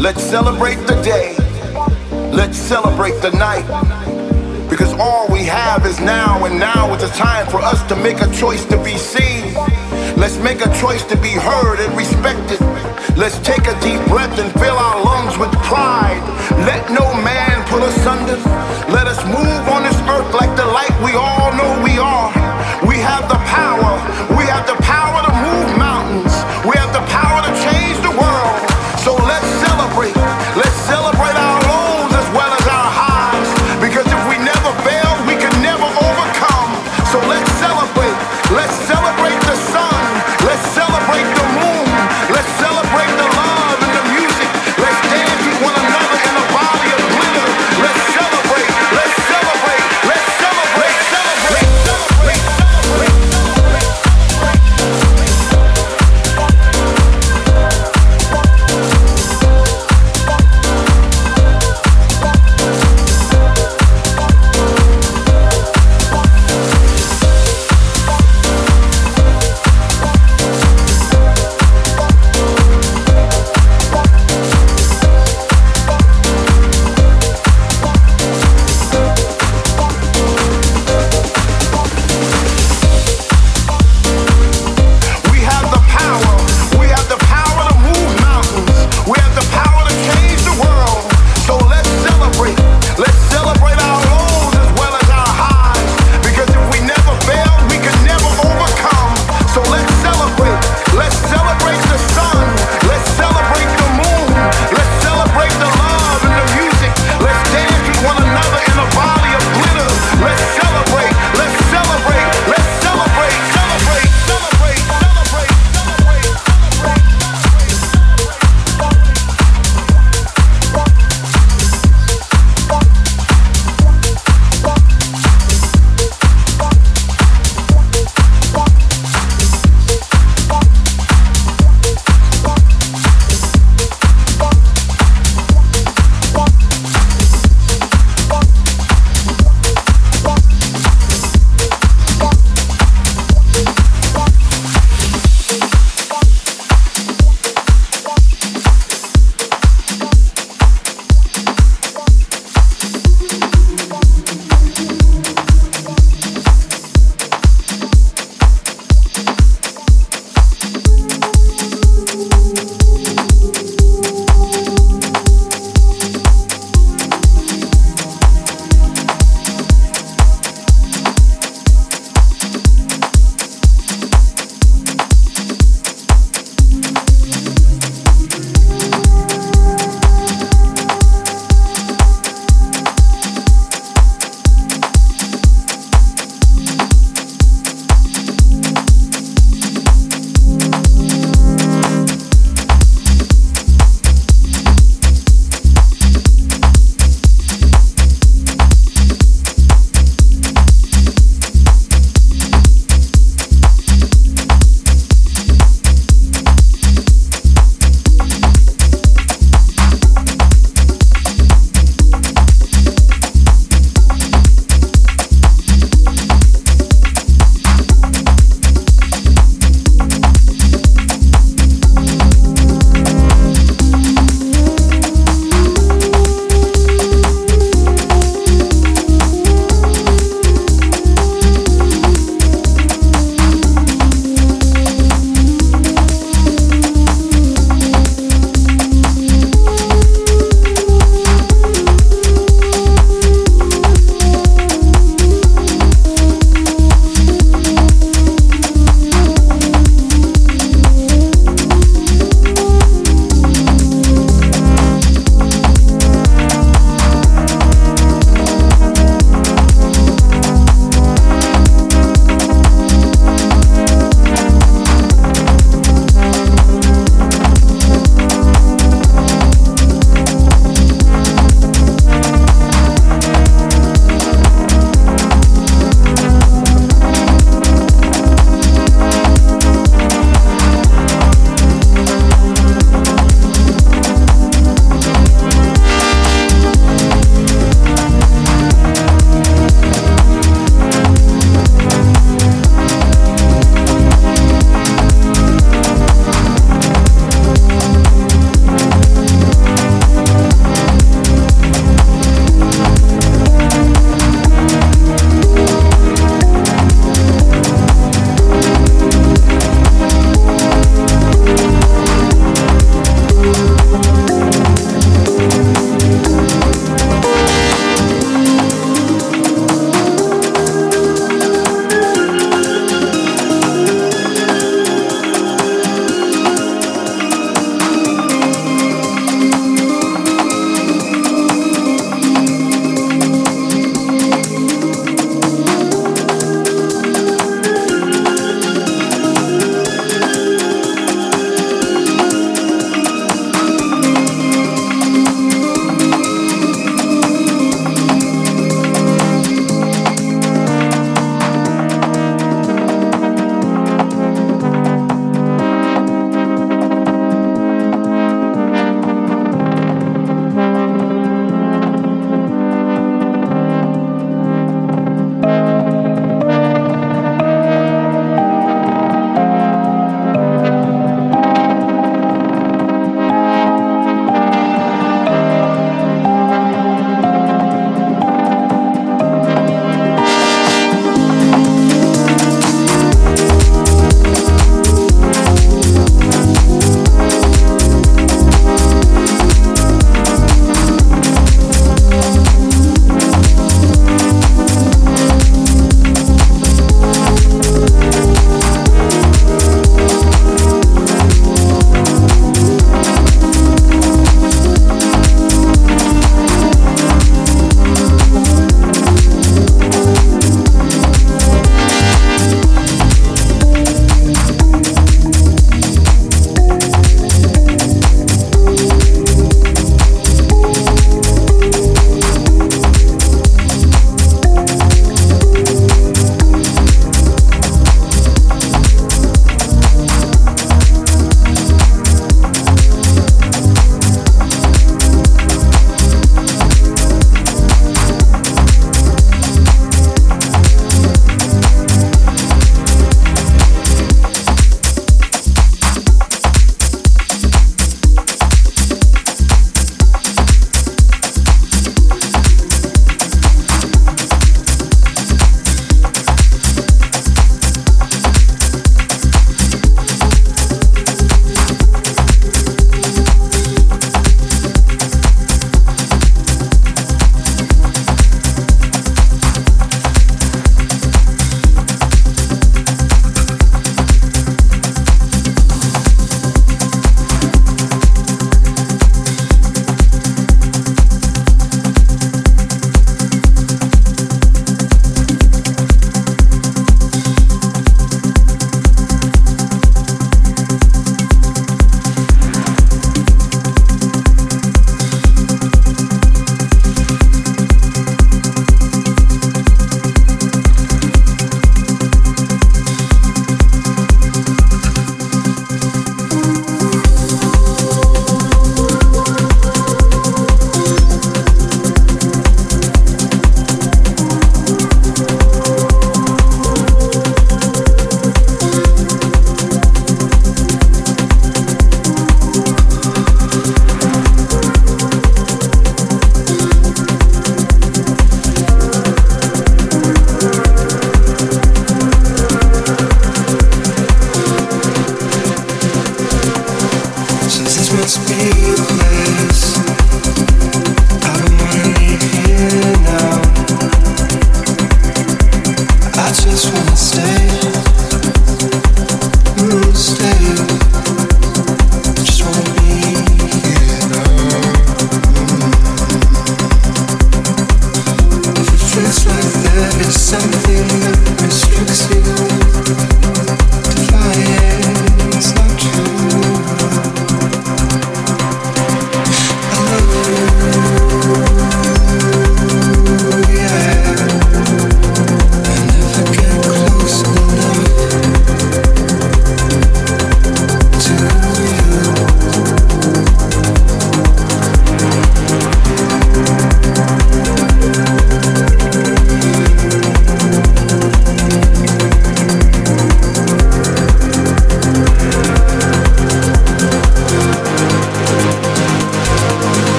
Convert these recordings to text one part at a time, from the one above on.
Let's celebrate the day. Let's celebrate the night. Because all we have is now, and now is the time for us to make a choice to be seen. Let's make a choice to be heard and respected. Let's take a deep breath and fill our lungs with pride. Let no man pull us under. Let us move on this earth like the light we all know we are. We have the power. We have the power to move mountains. We have the power to change the world. So let's celebrate. Let's celebrate our lows as well as our highs. Because if we never failed, we could never overcome. So let's celebrate. Let's celebrate the sun. Let's celebrate the moon. Let's celebrate the love and the music. Let's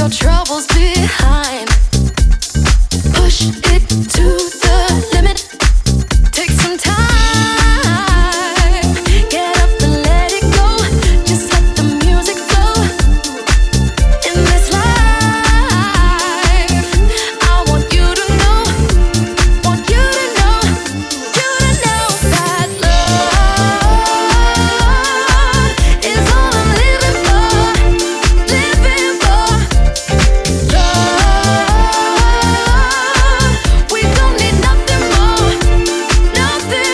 your troubles behind. Push it to the limit. Take some time. Get up and let it go. Just let the music flow. In this life, I want you to know that love is all I'm living for, love. We don't need nothing more. Love is all I'm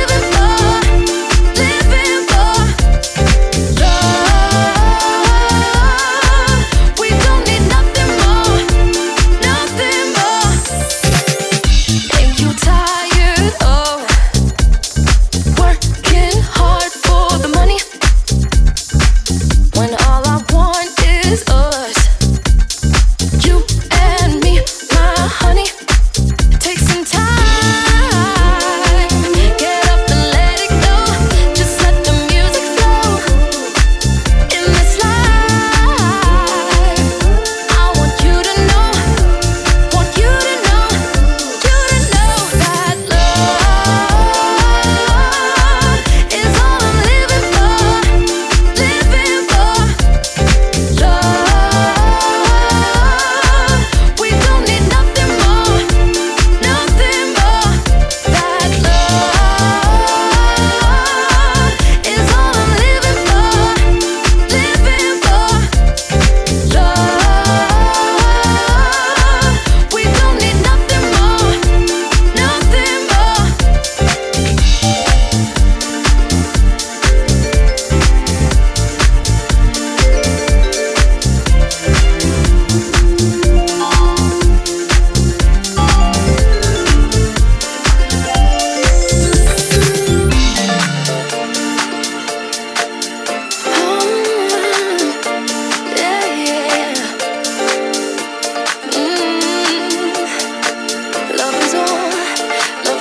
living for, love. We don't need nothing more. Ain't you tired of working hard for the money when all I want is us, you and me, my honey? Take some time, get up and let it go. Just let the music flow. In this life, I want you to know that love is all I'm living for. Love, we don't need nothing more. That love is all I'm living for. Love, we don't need nothing more. Love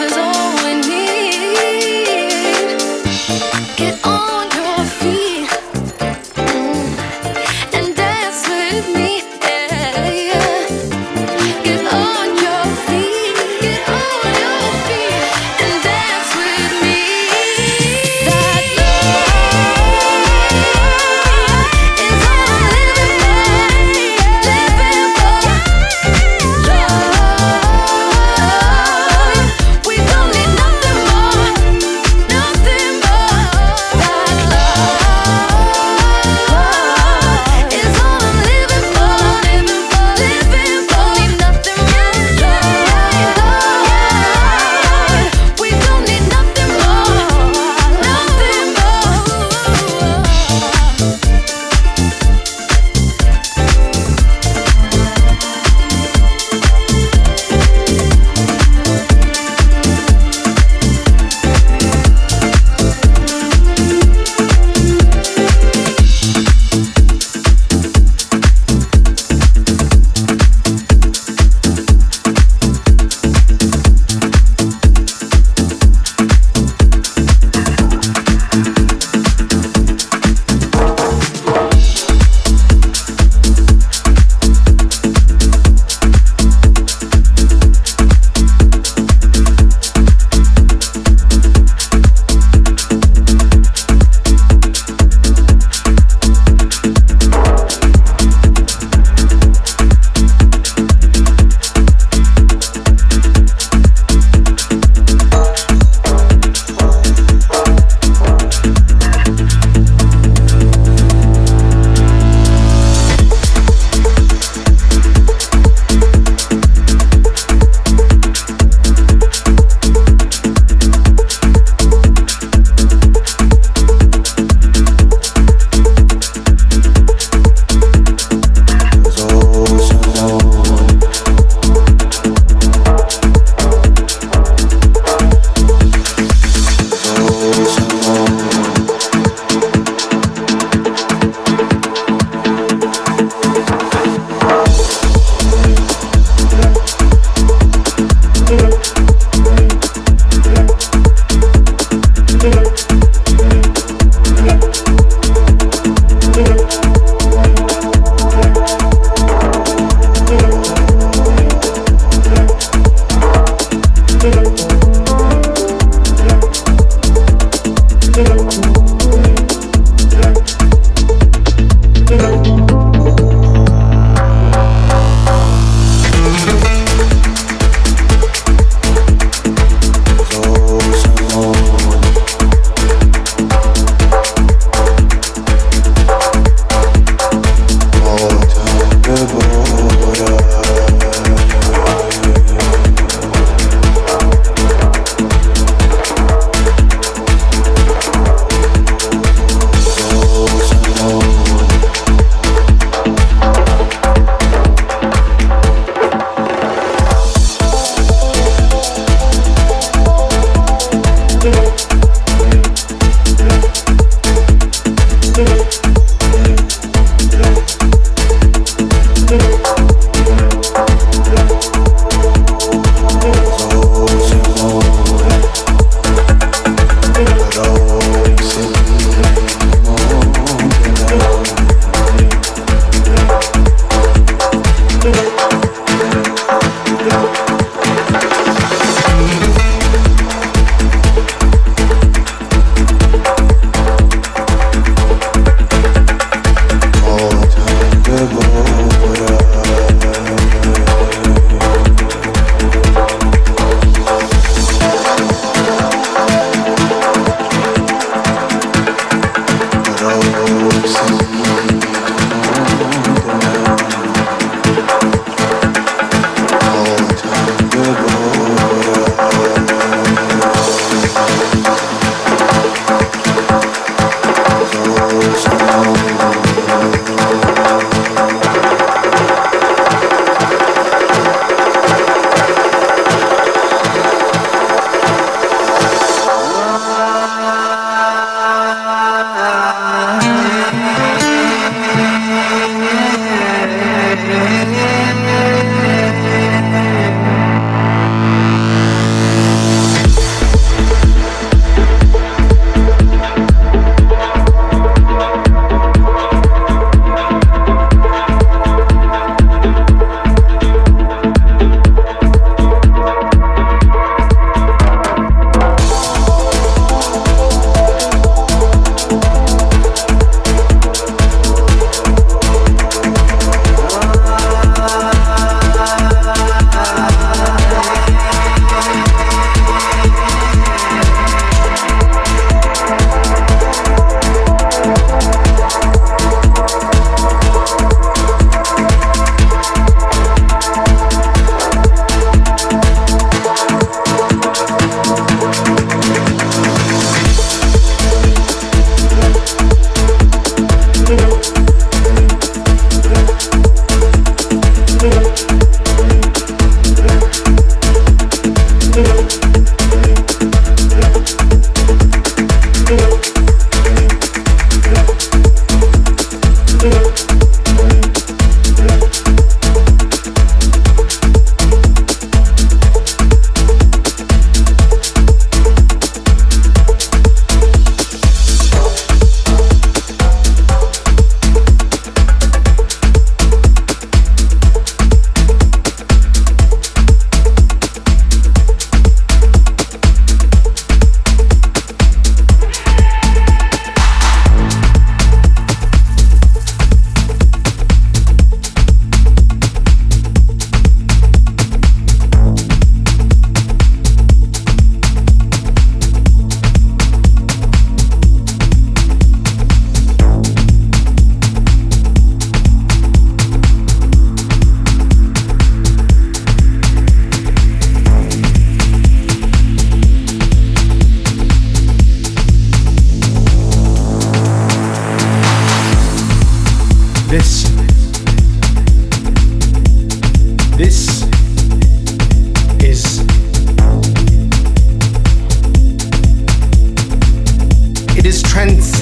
is all we need. Get on your feet and dance with me. Get on your feet, and dance with me. That love is all I'm living for. Love, we don't need nothing more. That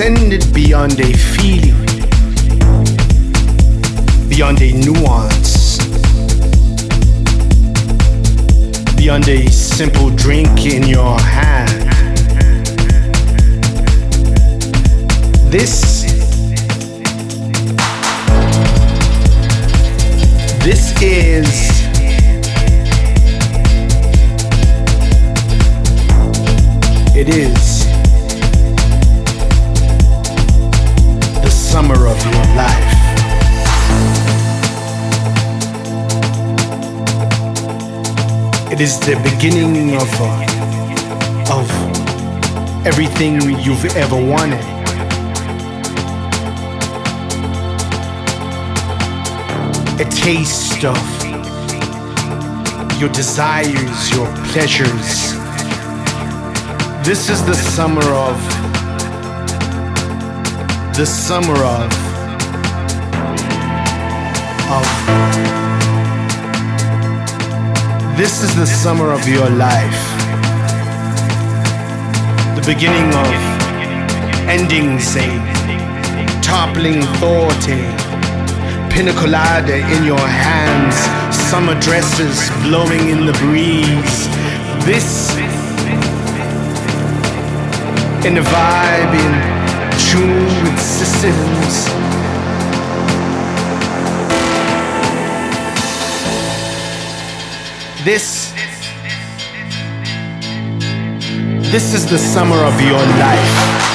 transcended beyond a feeling, beyond a nuance, beyond a simple drink in your hand. This is it is the summer of your life. It is the beginning of everything you've ever wanted. A taste of your desires, your pleasures. This is the summer of, this is the summer of your life. The beginning of endings, a toppling thought, a pina colada in your hands, summer dresses blowing in the breeze. This in the vibe, in tune with systems. This is the summer of your life.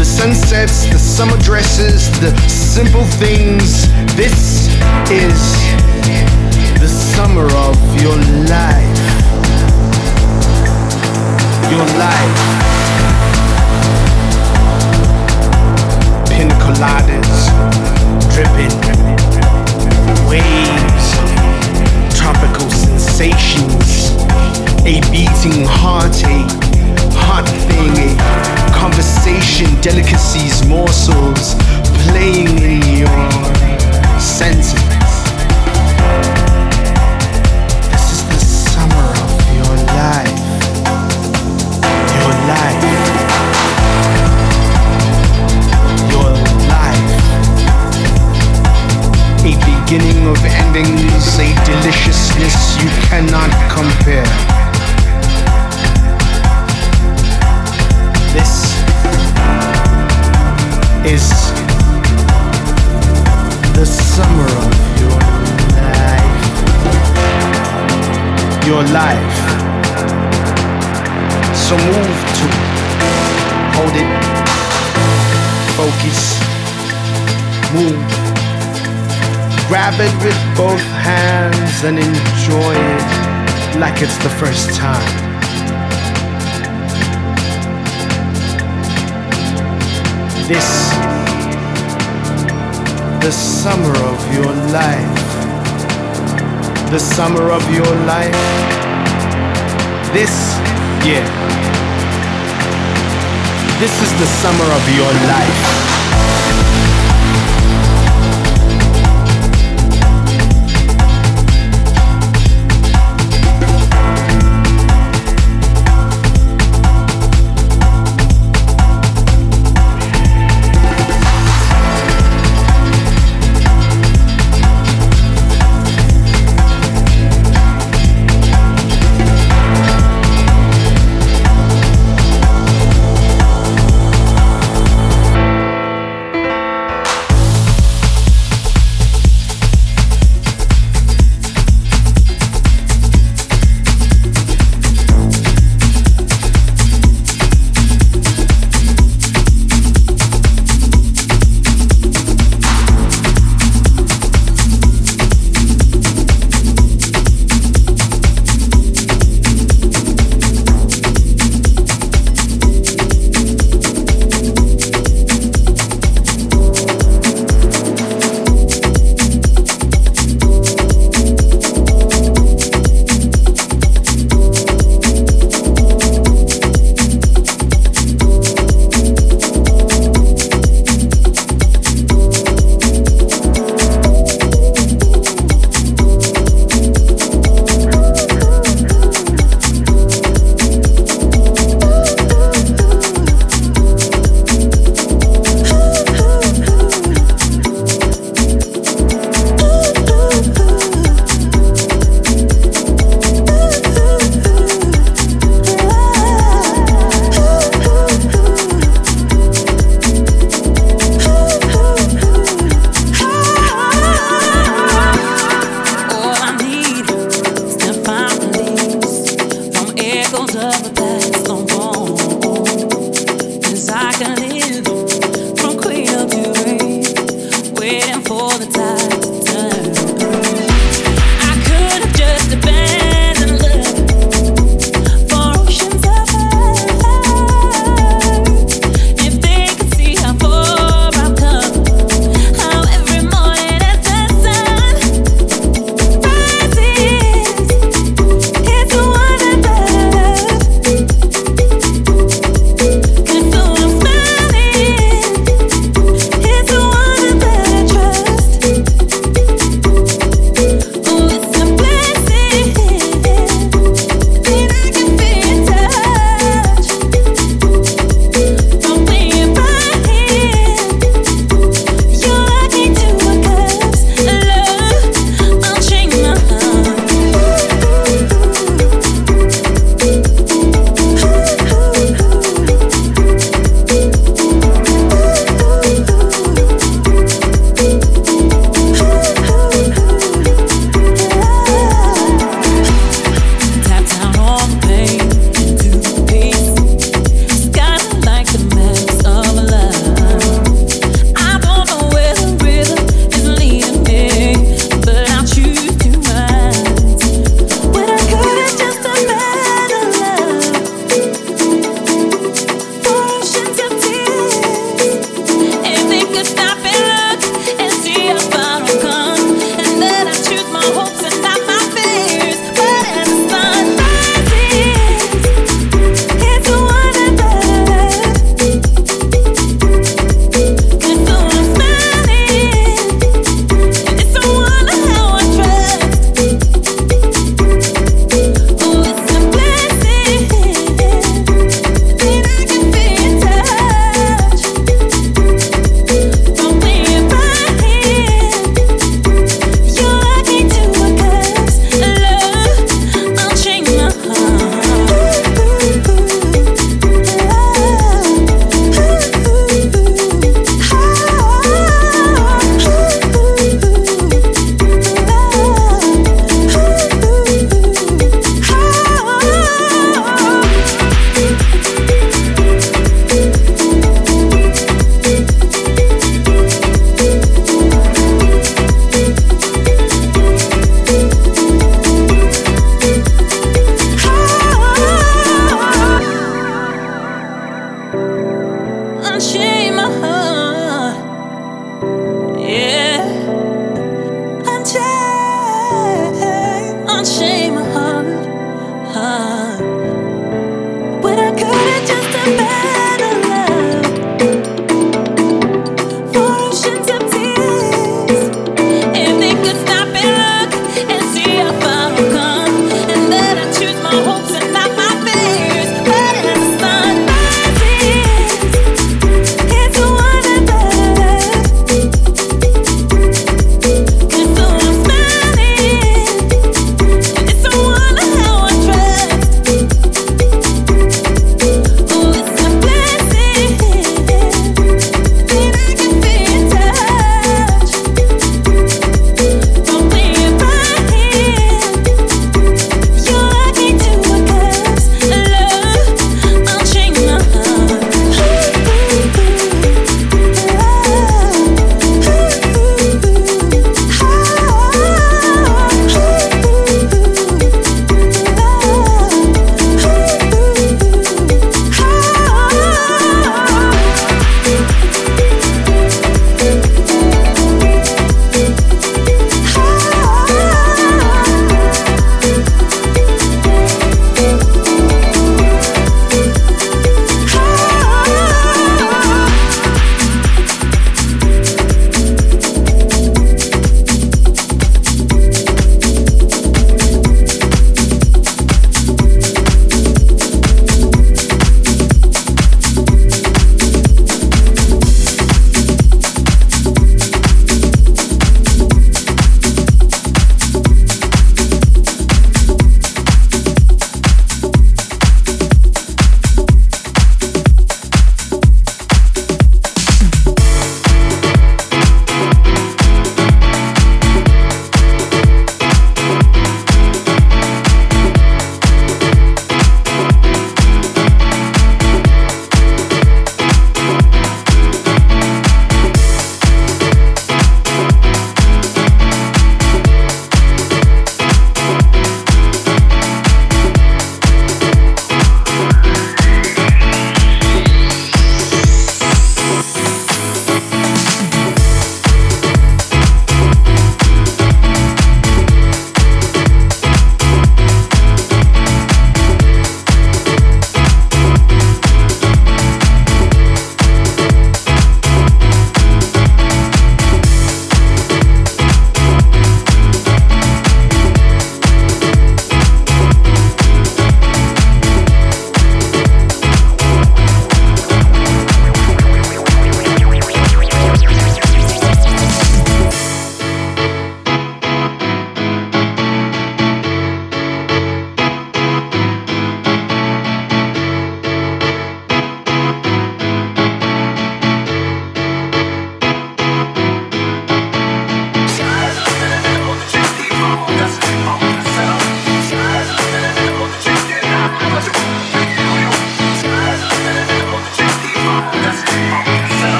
The sunsets, the summer dresses, the simple things. This is the summer of your life. Your life. Pina coladas dripping, waves, tropical sensations, a beating heartache. Hot thing, a conversation, delicacies, morsels, playing in your senses. This is the summer of your life. Your life. Your life. A beginning of endings, a deliciousness you cannot compare. This is the summer of your life. Your life. So move to hold it, focus, move. Grab it with both hands and enjoy it like it's the first time. This, the summer of your life, the summer of your life. This, yeah, this is the summer of your life.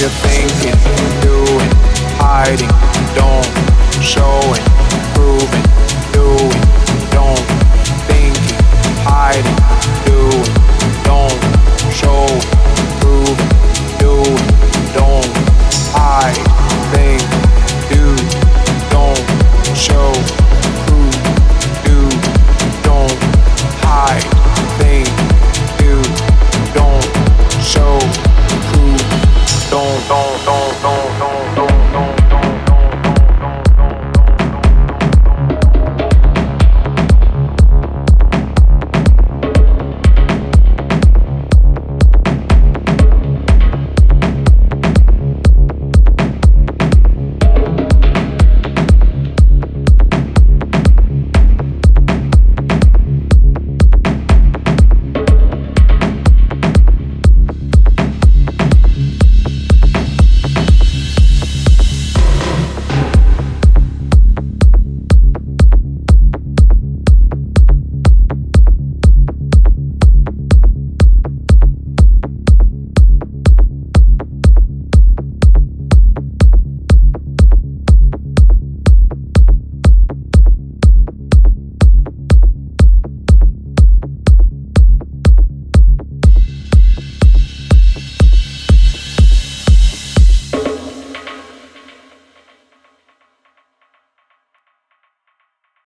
you're thinking, doing, hiding, don't show it.